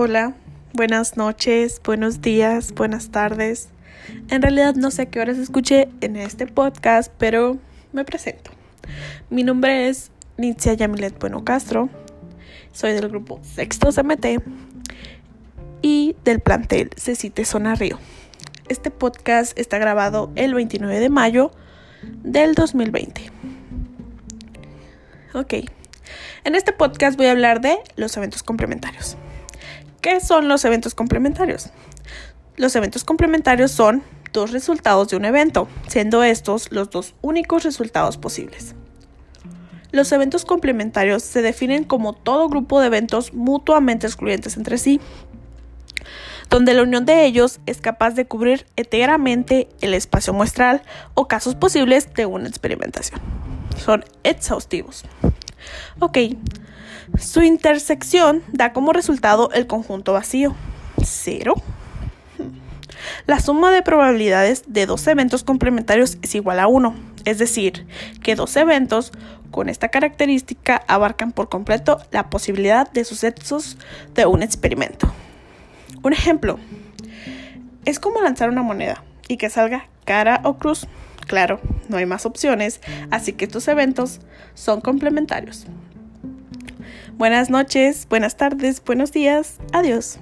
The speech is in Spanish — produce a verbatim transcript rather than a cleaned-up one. Hola, buenas noches, buenos días, buenas tardes. En realidad no sé a qué horas escuché en este podcast, pero me presento. Mi nombre es Nitzia Yamilet Bueno Castro. Soy del grupo Sexto C M T y del plantel Cecite Zona Río. Este podcast está grabado el veintinueve de mayo del dos mil veinte. Ok, en este podcast voy a hablar de los eventos complementarios. ¿Qué son los eventos complementarios? Los eventos complementarios son dos resultados de un evento, siendo estos los dos únicos resultados posibles. Los eventos complementarios se definen como todo grupo de eventos mutuamente excluyentes entre sí, donde la unión de ellos es capaz de cubrir enteramente el espacio muestral o casos posibles de una experimentación. Son exhaustivos. Ok, su intersección da como resultado el conjunto vacío, cero. La suma de probabilidades de dos eventos complementarios es igual a uno, es decir, que dos eventos con esta característica abarcan por completo la posibilidad de sucesos de un experimento. Un ejemplo, es como lanzar una moneda y que salga cara o cruz. Claro, no hay más opciones, así que estos eventos son complementarios. Buenas noches, buenas tardes, buenos días, adiós.